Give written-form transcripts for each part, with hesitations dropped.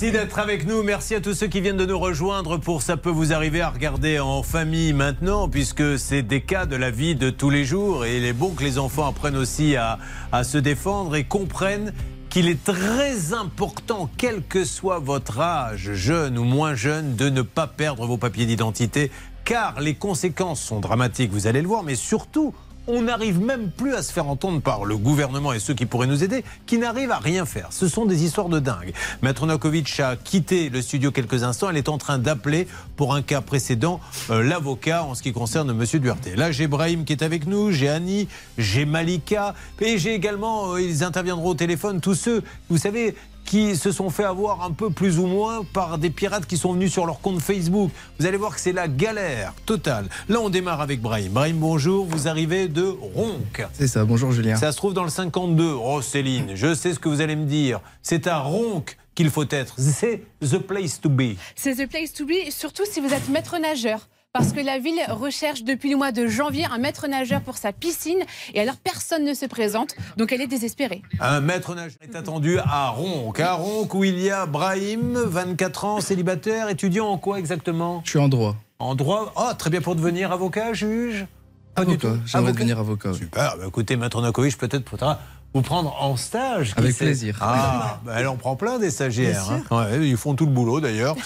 Merci d'être avec nous. Merci à tous ceux qui viennent de nous rejoindre pour Ça peut vous arriver à regarder en famille maintenant, puisque c'est des cas de la vie de tous les jours et il est bon que les enfants apprennent aussi à se défendre et comprennent qu'il est très important, quel que soit votre âge, jeune ou moins jeune, de ne pas perdre vos papiers d'identité, car les conséquences sont dramatiques, vous allez le voir, mais surtout, on n'arrive même plus à se faire entendre par le gouvernement et ceux qui pourraient nous aider, qui n'arrivent à rien faire. Ce sont des histoires de dingue. Maître Novakovic a quitté le studio quelques instants. Elle est en train d'appeler pour un cas précédent l'avocat en ce qui concerne M. Duarte. Là, j'ai Brahim qui est avec nous, j'ai Annie, j'ai Malika et j'ai également, ils interviendront au téléphone, tous ceux, vous savez, qui se sont fait avoir un peu plus ou moins par des pirates qui sont venus sur leur compte Facebook. Vous allez voir que c'est la galère totale. Là, on démarre avec Brahim. Brahim, bonjour, vous arrivez de Roncq. C'est ça, bonjour Julien. Ça se trouve dans le 52. Oh Céline, je sais ce que vous allez me dire. C'est à Roncq qu'il faut être. C'est the place to be. C'est the place to be, surtout si vous êtes maître nageur. Parce que la ville recherche depuis le mois de janvier un maître nageur pour sa piscine et alors personne ne se présente, donc elle est désespérée. Un maître nageur est attendu à Roncq. À Roncq où il y a Brahim, 24 ans, célibataire, étudiant en quoi exactement? Je suis en droit. En droit? Oh, très bien, pour devenir avocat, juge? Avocat, j'aimerais devenir avocat. Oui. Super, bah, écoutez, maître Novakovic, peut-être faudra vous prendre en stage. Avec plaisir. Ah, bah elle en prend plein des stagiaires. Hein. Ouais, ils font tout le boulot d'ailleurs.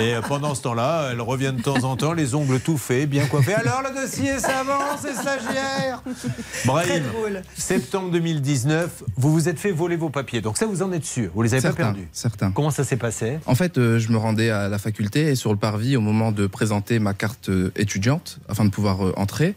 Et pendant ce temps-là, elle revient de temps en temps, les ongles tout faits, bien coiffés. Alors le dossier, ça avance, les stagiaires. Brahim, septembre 2019, vous vous êtes fait voler vos papiers. Donc ça, vous en êtes sûr? Vous les avez pas perdus? Certains. Comment ça s'est passé? En fait, je me rendais à la faculté et sur le parvis, au moment de présenter ma carte étudiante, afin de pouvoir entrer,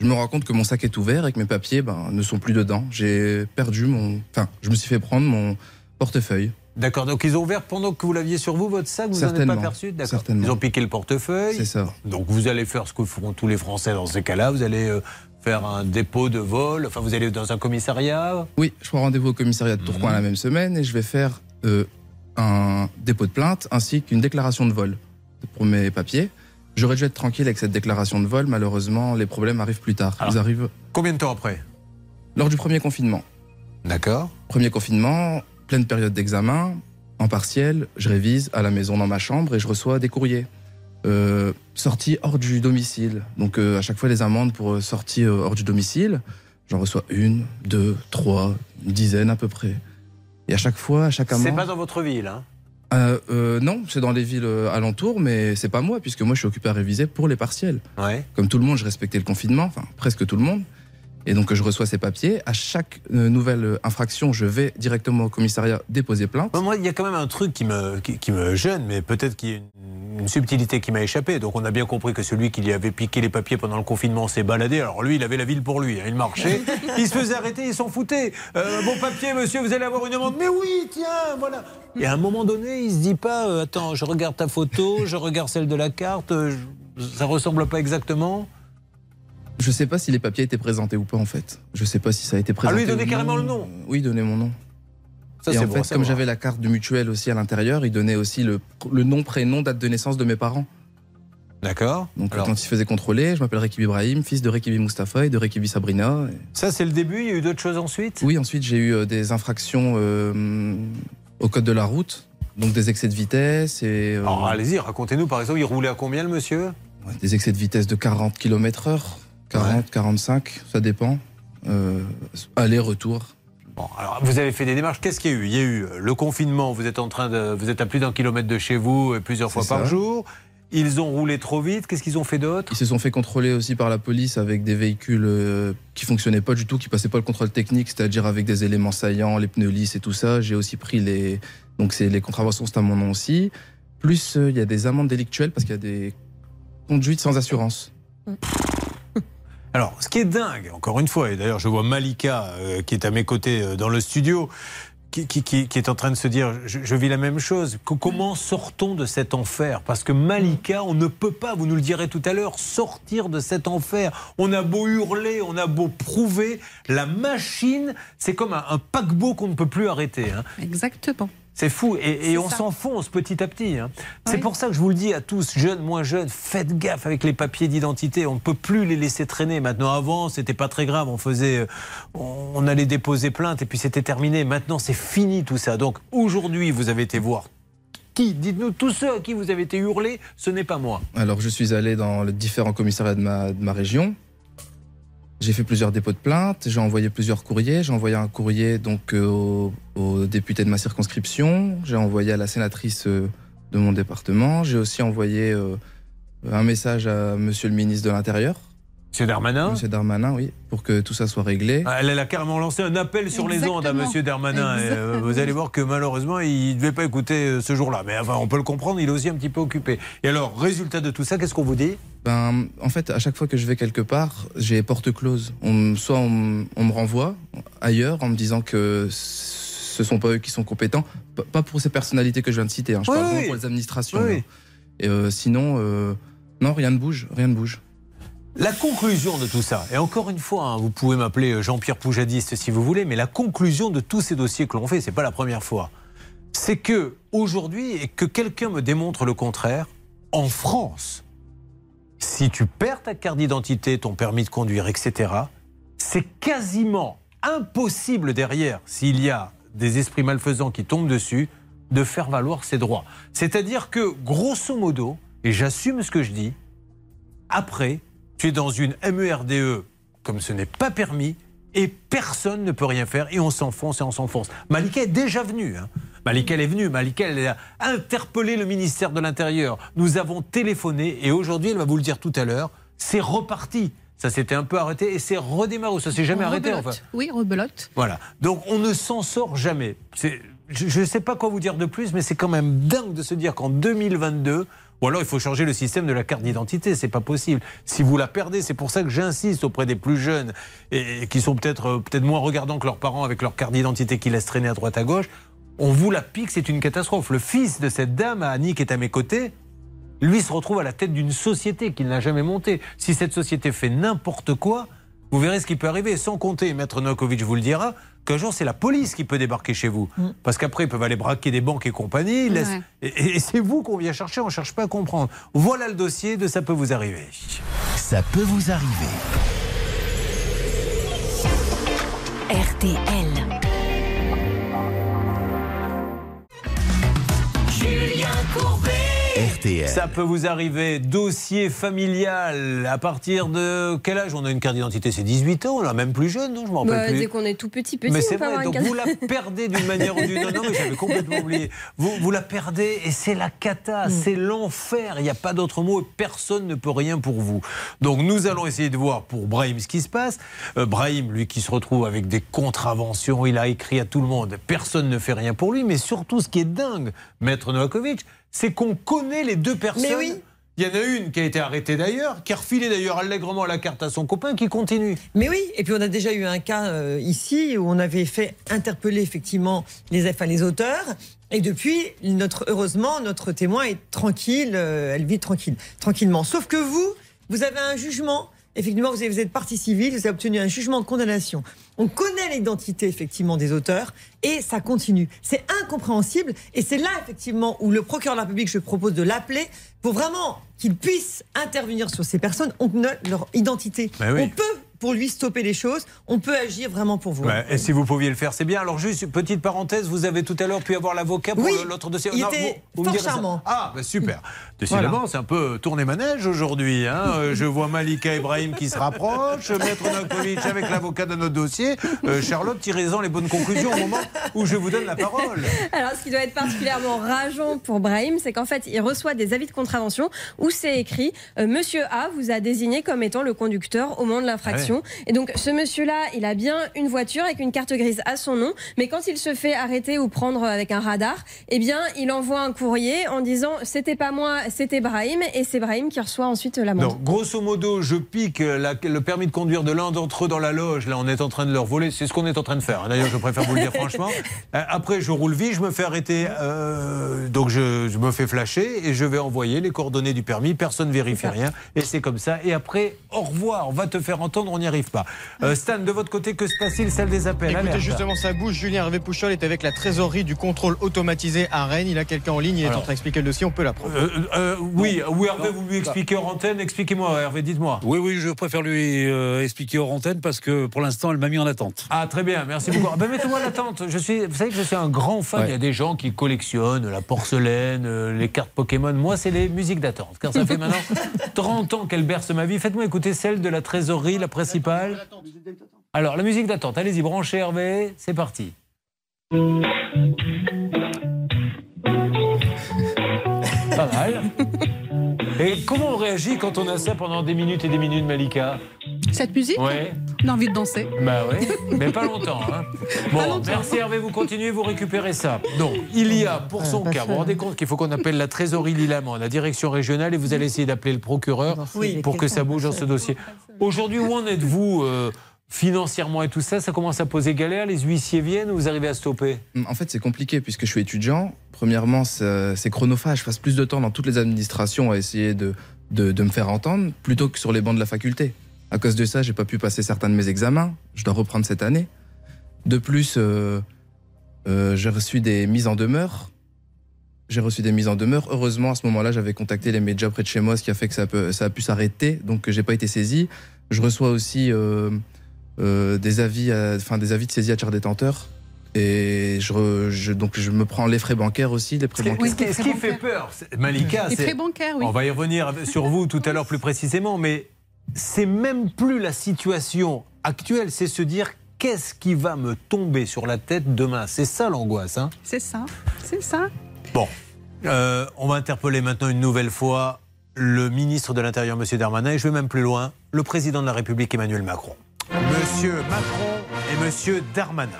je me rends compte que mon sac est ouvert et que mes papiers ne sont plus dedans. J'ai perdu mon... Enfin, je me suis fait prendre mon portefeuille. D'accord, donc ils ont ouvert pendant que vous l'aviez sur vous, votre sac, vous n'en avez pas perçu? D'accord. Ils ont piqué le portefeuille. C'est ça. Donc vous allez faire ce que font tous les Français dans ces cas-là, vous allez faire un dépôt de vol, enfin vous allez dans un commissariat. Oui, je prends rendez-vous au commissariat de Tourcoing la même semaine et je vais faire un dépôt de plainte ainsi qu'une déclaration de vol pour mes papiers. J'aurais dû être tranquille avec cette déclaration de vol. Malheureusement, les problèmes arrivent plus tard. Alors, ils arrivent... Combien de temps après? Lors du premier confinement. D'accord. Premier confinement, pleine période d'examen, en partiel, je révise à la maison dans ma chambre et je reçois des courriers. Sortie hors du domicile. Donc à chaque fois, les amendes pour sortie hors du domicile, j'en reçois une, deux, trois, une dizaine à peu près. Et à chaque fois, à chaque amende... C'est pas dans votre ville, hein? Non, c'est dans les villes alentours, mais c'est pas moi, puisque moi je suis occupé à réviser pour les partiels. Ouais. Comme tout le monde, je respectais le confinement, enfin presque tout le monde. Et donc je reçois ces papiers. À chaque nouvelle infraction, je vais directement au commissariat déposer plainte. Moi, il y a quand même un truc qui me gêne, mais peut-être qu'il y a une subtilité qui m'a échappé. Donc on a bien compris que celui qui lui avait piqué les papiers pendant le confinement s'est baladé. Alors lui, il avait la ville pour lui. Hein. Il marchait, il se faisait arrêter, il s'en foutait. Bon papier, monsieur, vous allez avoir une amende. Mais oui, tiens, voilà. Et à un moment donné, il se dit pas, attends, je regarde ta photo, je regarde celle de la carte, ça ressemble pas exactement. Je sais pas si les papiers étaient présentés ou pas en fait. Je sais pas si ça a été présenté. Ah lui, donnait carrément le nom. Oui, donnait mon nom. Ça, et en fait, comme j'avais la carte de mutuelle aussi à l'intérieur, il donnait aussi le nom, prénom, date de naissance de mes parents. D'accord. Donc quand il se faisait contrôler, je m'appelle Rekibi Brahim, fils de Rekibi Mustapha et de Rekibi Sabrina. Et... Ça c'est le début, il y a eu d'autres choses ensuite? Oui, ensuite j'ai eu des infractions au code de la route, donc des excès de vitesse et... Alors allez-y, racontez-nous par exemple, il roulait à combien le monsieur? Des excès de vitesse de 40 km/h. 40, ouais. 45, ça dépend. Aller-retour. Bon, alors vous avez fait des démarches. Qu'est-ce qu'il y a eu? Il y a eu le confinement. Vous êtes à plus d'1 kilomètre de chez vous et plusieurs fois par jour. Ils ont roulé trop vite. Qu'est-ce qu'ils ont fait d'autre? Ils se sont fait contrôler aussi par la police avec des véhicules qui fonctionnaient pas du tout, qui passaient pas le contrôle technique, c'est-à-dire avec des éléments saillants, les pneus lisses et tout ça. J'ai aussi pris les. Donc c'est les contraventions, c'est à mon nom aussi. Plus il y a des amendes délictuelles parce qu'il y a des conduites sans assurance. Ouais. Alors, ce qui est dingue, encore une fois, et d'ailleurs je vois Malika qui est à mes côtés dans le studio, qui est en train de se dire, je vis la même chose. Comment sortons de cet enfer? Parce que Malika, on ne peut pas, vous nous le direz tout à l'heure, sortir de cet enfer. On a beau hurler, on a beau prouver, la machine, c'est comme un paquebot qu'on ne peut plus arrêter. Hein. Exactement. C'est fou, et on s'enfonce petit à petit. Hein. Oui. C'est pour ça que je vous le dis à tous, jeunes, moins jeunes, faites gaffe avec les papiers d'identité, on ne peut plus les laisser traîner. Maintenant, avant, c'était pas très grave, on allait déposer plainte et puis c'était terminé. Maintenant, c'est fini tout ça. Donc aujourd'hui, vous avez été voir qui? Dites-nous tous ceux à qui vous avez été hurlé, ce n'est pas moi. Alors je suis allé dans les différents commissariats de ma région. J'ai fait plusieurs dépôts de plainte, j'ai envoyé plusieurs courriers. J'ai envoyé un courrier donc au député de ma circonscription, j'ai envoyé à la sénatrice de mon département, j'ai aussi envoyé un message à monsieur le ministre de l'Intérieur. M. Darmanin? M. Darmanin, oui, pour que tout ça soit réglé. Ah, elle a carrément lancé un appel sur Exactement. Les ondes à M. Darmanin. Et, vous allez voir que malheureusement, il ne devait pas écouter ce jour-là. Mais enfin, on peut le comprendre, il est aussi un petit peu occupé. Et alors, résultat de tout ça, qu'est-ce qu'on vous dit? Ben, en fait, à chaque fois que je vais quelque part, j'ai porte close. Soit on me renvoie ailleurs en me disant que ce ne sont pas eux qui sont compétents. Pas pour ces personnalités que je viens de citer, hein. Je parle vraiment pour les administrations. Oui. Et sinon, non, rien ne bouge, rien ne bouge. La conclusion de tout ça, et encore une fois, hein, vous pouvez m'appeler Jean-Pierre Poujadiste si vous voulez, mais la conclusion de tous ces dossiers que l'on fait, c'est pas la première fois, c'est que aujourd'hui, et que quelqu'un me démontre le contraire, en France, si tu perds ta carte d'identité, ton permis de conduire, etc., c'est quasiment impossible derrière, s'il y a des esprits malfaisants qui tombent dessus, de faire valoir ses droits. C'est-à-dire que, grosso modo, et j'assume ce que je dis, après, tu es dans une MERDE comme ce n'est pas permis et personne ne peut rien faire et on s'enfonce et on s'enfonce. Malika est déjà venue. Hein. Malika elle est venue. Malika elle a interpellé le ministère de l'Intérieur. Nous avons téléphoné et aujourd'hui, elle va vous le dire tout à l'heure, c'est reparti. Ça s'était un peu arrêté et c'est redémarré. Ça s'est jamais arrêté. Enfin. Oui, rebelote. Voilà. Donc on ne s'en sort jamais. Je ne sais pas quoi vous dire de plus, mais c'est quand même dingue de se dire qu'en 2022... Ou alors il faut changer le système de la carte d'identité, c'est pas possible. Si vous la perdez, c'est pour ça que j'insiste auprès des plus jeunes et qui sont peut-être moins regardants que leurs parents avec leur carte d'identité qu'ils laissent traîner à droite à gauche. On vous la pique, c'est une catastrophe. Le fils de cette dame, Annie, qui est à mes côtés, lui se retrouve à la tête d'une société qu'il n'a jamais montée. Si cette société fait n'importe quoi, vous verrez ce qui peut arriver. Sans compter, Maître Novakovic vous le dira, qu'un jour c'est la police qui peut débarquer chez vous. Parce qu'après ils peuvent aller braquer des banques et compagnie. Et c'est vous qu'on vient chercher, on ne cherche pas à comprendre. Voilà le dossier de Ça peut vous arriver. Ça peut vous arriver. RTL. Julien Courbet. RTL. Ça peut vous arriver, dossier familial, à partir de quel âge on a une carte d'identité? C'est 18 ans, on l'a même plus jeune, non? Je m'en rappelle plus. Dès qu'on est tout petit, mais c'est vrai, donc vous la perdez d'une manière ou d'une autre. Non, mais j'avais complètement oublié. Vous la perdez et c'est la cata, c'est l'enfer, il n'y a pas d'autre mot et personne ne peut rien pour vous. Donc nous allons essayer de voir pour Brahim ce qui se passe. Brahim, lui qui se retrouve avec des contraventions, il a écrit à tout le monde, personne ne fait rien pour lui, mais surtout ce qui est dingue, Maître Novakovic, c'est qu'on connaît les deux personnes. Mais oui. Il y en a une qui a été arrêtée d'ailleurs, qui a refilé d'ailleurs allègrement la carte à son copain, qui continue. Mais oui, et puis on a déjà eu un cas ici où on avait fait interpeller effectivement les auteurs. Et depuis, heureusement, notre témoin est tranquille, elle vit tranquillement. Sauf que vous avez un jugement. Effectivement, vous êtes partie civile, vous avez obtenu un jugement de condamnation. On connaît l'identité, effectivement, des auteurs et ça continue. C'est incompréhensible et c'est là, effectivement, où le procureur de la République, je propose de l'appeler pour vraiment qu'il puisse intervenir sur ces personnes. On connaît leur identité. Ben oui. On peut, pour lui, stopper les choses. On peut agir vraiment pour vous. Ouais, et si vous pouviez le faire, c'est bien. Alors, juste, petite parenthèse, vous avez tout à l'heure pu avoir l'avocat pour l'autre dossier. Il était fort charmant. Ah, ben super. Décidément, c'est un peu tourner manège aujourd'hui. Hein. Je vois Malika Ibrahim qui se rapproche, Maître Novakovic avec l'avocat de notre dossier. Charlotte, tirez-en les bonnes conclusions au moment où je vous donne la parole. Alors, ce qui doit être particulièrement rageant pour Brahim, c'est qu'en fait, il reçoit des avis de contravention où c'est écrit « Monsieur A vous a désigné comme étant le conducteur au moment de l'infraction ». Et donc, ce monsieur-là, il a bien une voiture avec une carte grise à son nom, mais quand il se fait arrêter ou prendre avec un radar, eh bien, il envoie un courrier en disant « C'était pas moi, c'était Brahim », et c'est Brahim qui reçoit ensuite l'amende. Donc, grosso modo, je pique le permis de conduire de l'un d'entre eux dans la loge. Là, on est en train de leur voler. C'est ce qu'on est en train de faire. D'ailleurs, je préfère vous le dire franchement. Après, je roule vite, je me fais arrêter, donc je me fais flasher et je vais envoyer les coordonnées du permis. Personne ne vérifie rien et c'est comme ça. Et après, au revoir, on va te faire entendre, on n'y arrive pas. Stan, de votre côté, que se passe-t-il? Celle des appels. Écoutez, alerte. Justement, ça bouge. Julien Hervé Pouchol est avec la trésorerie du contrôle automatisé à Rennes. Il a quelqu'un en ligne, il est en train d'expliquer le dossier, on peut l'apprendre. Oui, Hervé, vous lui expliquez hors antenne. Expliquez-moi, Hervé, dites-moi. Oui, je préfère lui expliquer hors antenne parce que pour l'instant, elle m'a mis en attente. Ah, très bien, merci beaucoup. Ben, mettez-moi l'attente, je suis vous savez que je suis un grand fan. Ouais. Il y a des gens qui collectionnent la porcelaine, les cartes Pokémon. Moi, c'est les musiques d'attente. Car ça fait maintenant 30 ans qu'elles bercent ma vie. Faites-moi écouter celle de la trésorerie, la principale. Alors, la musique d'attente. Allez-y, branchez Hervé. C'est parti. Pas mal. Et comment on réagit quand on a ça pendant des minutes et des minutes, Malika? Cette musique? Ouais. On a envie de danser. Bah oui, mais pas longtemps. Hein. Bon, pas longtemps. Merci Hervé, vous continuez, vous récupérez ça. Donc, il y a pour son cas, vous vous rendez compte qu'il faut qu'on appelle la trésorerie Lille-Amand, la direction régionale, et vous allez essayer d'appeler le procureur pour que ça bouge dans ce dossier. Aujourd'hui, où en êtes-vous financièrement et tout ça? Ça commence à poser galère, les huissiers viennent ou vous arrivez à stopper? En fait, c'est compliqué puisque je suis étudiant. Premièrement, c'est chronophage. Je passe plus de temps dans toutes les administrations à essayer de me faire entendre plutôt que sur les bancs de la faculté. À cause de ça, j'ai pas pu passer certains de mes examens. Je dois reprendre cette année. De plus, j'ai reçu des mises en demeure. Heureusement, à ce moment-là, j'avais contacté les médias près de chez moi, ce qui a fait que ça a pu s'arrêter. Donc, j'ai pas été saisi. Je reçois aussi des avis de saisie à tiers détenteur. Et donc je me prends les frais bancaires aussi, les prêts bancaires. Ce qui fait peur, Malika, les frais bancaires, oui. On va y revenir sur vous tout à l'heure plus précisément, mais c'est même plus la situation actuelle, c'est se dire qu'est-ce qui va me tomber sur la tête demain. C'est ça l'angoisse, hein. C'est ça. Bon, on va interpeller maintenant une nouvelle fois le ministre de l'Intérieur, M. Darmanin, et je vais même plus loin, le président de la République, Emmanuel Macron. Monsieur Macron et Monsieur Darmanin.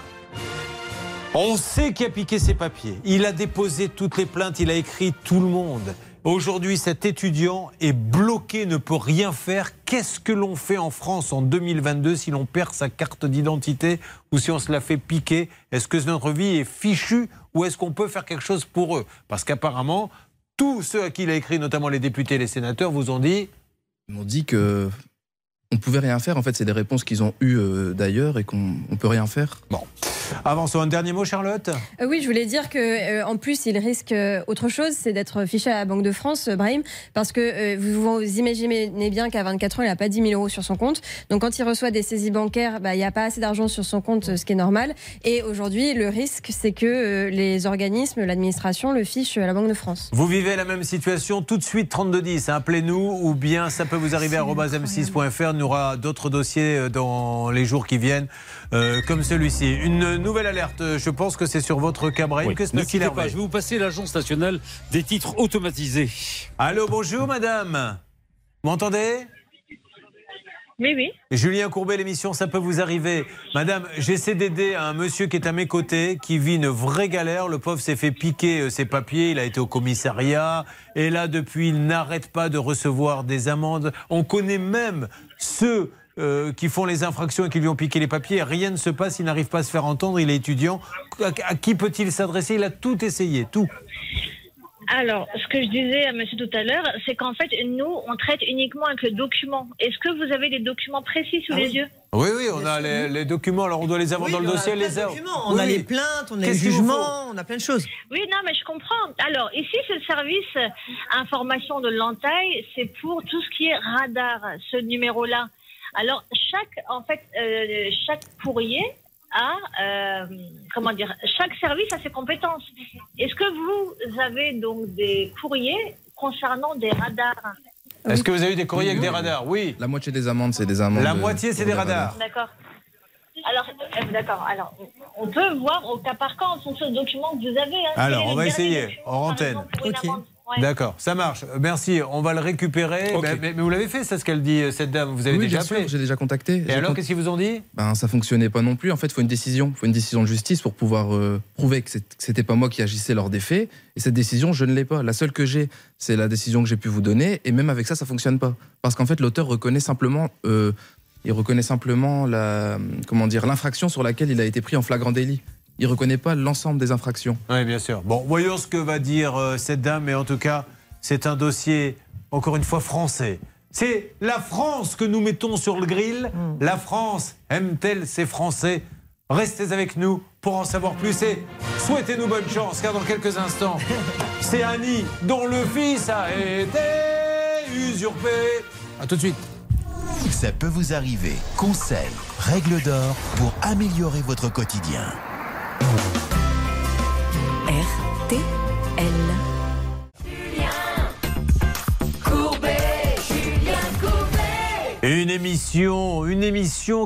On sait qui a piqué ses papiers. Il a déposé toutes les plaintes, il a écrit tout le monde. Aujourd'hui, cet étudiant est bloqué, ne peut rien faire. Qu'est-ce que l'on fait en France en 2022 si l'on perd sa carte d'identité ou si on se la fait piquer? Est-ce que notre vie est fichue ou est-ce qu'on peut faire quelque chose pour eux? Parce qu'apparemment, tous ceux à qui il a écrit, notamment les députés et les sénateurs, vous ont dit... Ils m'ont dit que... On ne pouvait rien faire, en fait, c'est des réponses qu'ils ont eues d'ailleurs et qu'on ne peut rien faire. Bon. Avançons, un dernier mot, Charlotte. Oui, je voulais dire qu'en plus, il risque autre chose, c'est d'être fiché à la Banque de France, Brahim, parce que vous imaginez bien qu'à 24 ans, il n'a pas 10 000 euros sur son compte. Donc, quand il reçoit des saisies bancaires, bah, il n'y a pas assez d'argent sur son compte, ce qui est normal. Et aujourd'hui, le risque, c'est que les organismes, l'administration, le fichent à la Banque de France. Vous vivez la même situation tout de suite, 3210, hein, appelez-nous, ou bien ça peut vous arriver à @m6.fr. Il y aura d'autres dossiers dans les jours qui viennent, comme celui-ci. Une nouvelle alerte, je pense que c'est sur votre cas, Brahim. Oui. Que se passe-t-il? Je vais vous passer l'Agence nationale des titres automatisés. Allô, bonjour madame. Vous m'entendez? Oui, oui. Julien Courbet, l'émission Ça peut vous arriver. Madame, j'essaie d'aider un monsieur qui est à mes côtés, qui vit une vraie galère. Le pauvre s'est fait piquer ses papiers, il a été au commissariat. Et là, depuis, il n'arrête pas de recevoir des amendes. On connaît même ceux qui font les infractions et qui lui ont piqué les papiers. Rien ne se passe, il n'arrive pas à se faire entendre, il est étudiant. À qui peut-il s'adresser? Il a tout essayé, tout. Alors, ce que je disais à monsieur tout à l'heure, c'est qu'en fait, nous, on traite uniquement avec le document. Est-ce que vous avez des documents précis sous les yeux ? Oui, oui, on a les documents. Alors, on doit les avoir dans le dossier. On a les plaintes, on a les jugements, on a plein de choses. Oui, non, mais je comprends. Alors, ici, c'est le service information de l'entaille. C'est pour tout ce qui est radar, ce numéro-là. Alors, chaque courrier... chaque service a ses compétences. Est-ce que vous avez donc des courriers concernant des radars? Est-ce que vous avez eu des courriers avec des radars? Oui. La moitié des amendes, c'est des amendes. La moitié, c'est des radars. D'accord. Alors, on peut voir au cas par cas en fonction des documents que vous avez. Hein. Alors, on va essayer en antenne. Ok. Ouais. D'accord, ça marche. Merci, on va le récupérer. Okay. Mais vous l'avez fait, c'est ce qu'elle dit, cette dame. Vous avez déjà appelé? J'ai déjà contacté. Et alors, qu'est-ce qu'ils vous ont dit? Ben, ça ne fonctionnait pas non plus. En fait, il faut une décision. Il faut une décision de justice pour pouvoir prouver que ce n'était pas moi qui agissais lors des faits. Et cette décision, je ne l'ai pas. La seule que j'ai, c'est la décision que j'ai pu vous donner. Et même avec ça, ça ne fonctionne pas. Parce qu'en fait, l'auteur reconnaît simplement... il reconnaît simplement l'infraction sur laquelle il a été pris en flagrant délit. Il ne reconnaît pas l'ensemble des infractions. Oui, bien sûr. Bon, voyons ce que va dire cette dame. Mais en tout cas, c'est un dossier, encore une fois, français. C'est la France que nous mettons sur le grill. La France aime-t-elle ses Français? Restez avec nous pour en savoir plus et souhaitez-nous bonne chance, car dans quelques instants, c'est Annie dont le fils a été usurpé. A tout de suite. Ça peut vous arriver. Conseils, règles d'or pour améliorer votre quotidien. RTL. Julien Courbet. Une émission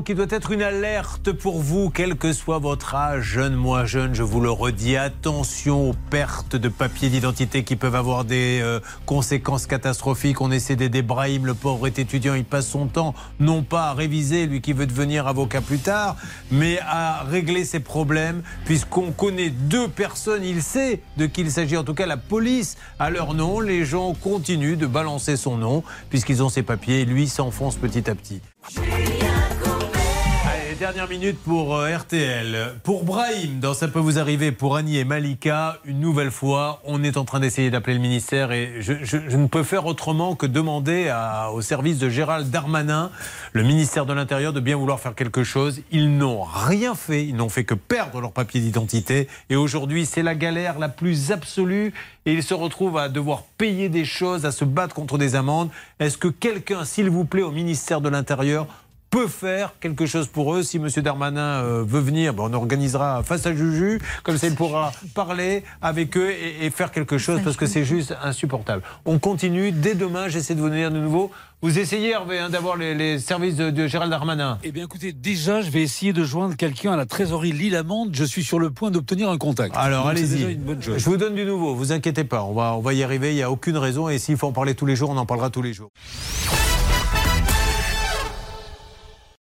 qui doit être une alerte pour vous, quel que soit votre âge, jeune, moins jeune, je vous le redis, attention aux pertes de papiers d'identité qui peuvent avoir des conséquences catastrophiques. On essaie d'aider Brahim, le pauvre est étudiant, il passe son temps, non pas à réviser, lui qui veut devenir avocat plus tard, mais à régler ses problèmes, puisqu'on connaît deux personnes, il sait de qui il s'agit, en tout cas la police a leur nom, les gens continuent de balancer son nom, puisqu'ils ont ses papiers, et lui s'enfonce petit à petit. Allez, dernière minute pour RTL. Pour Brahim, dans Ça peut vous arriver, pour Annie et Malika, une nouvelle fois, on est en train d'essayer d'appeler le ministère et je ne peux faire autrement que demander au service de Gérald Darmanin, le ministère de l'Intérieur, de bien vouloir faire quelque chose. Ils n'ont rien fait, ils n'ont fait que perdre leur papier d'identité et aujourd'hui, c'est la galère la plus absolue. Et ils se retrouvent à devoir payer des choses, à se battre contre des amendes. Est-ce que quelqu'un, s'il vous plaît, au ministère de l'Intérieur, peut faire quelque chose pour eux? Si M. Darmanin veut venir, on organisera face à Juju, comme ça il pourra parler avec eux et faire quelque chose, parce que c'est juste insupportable. On continue, dès demain, j'essaie de vous donner de nouveau. Vous essayez, Hervé, d'avoir les services de Gérald Darmanin. Eh bien, écoutez, déjà, je vais essayer de joindre quelqu'un à la trésorerie Lille-Amande. Je suis sur le point d'obtenir un contact. Alors, allez-y. Je vous donne du nouveau. Vous inquiétez pas. On va y arriver. Il n'y a aucune raison. Et s'il faut en parler tous les jours, on en parlera tous les jours.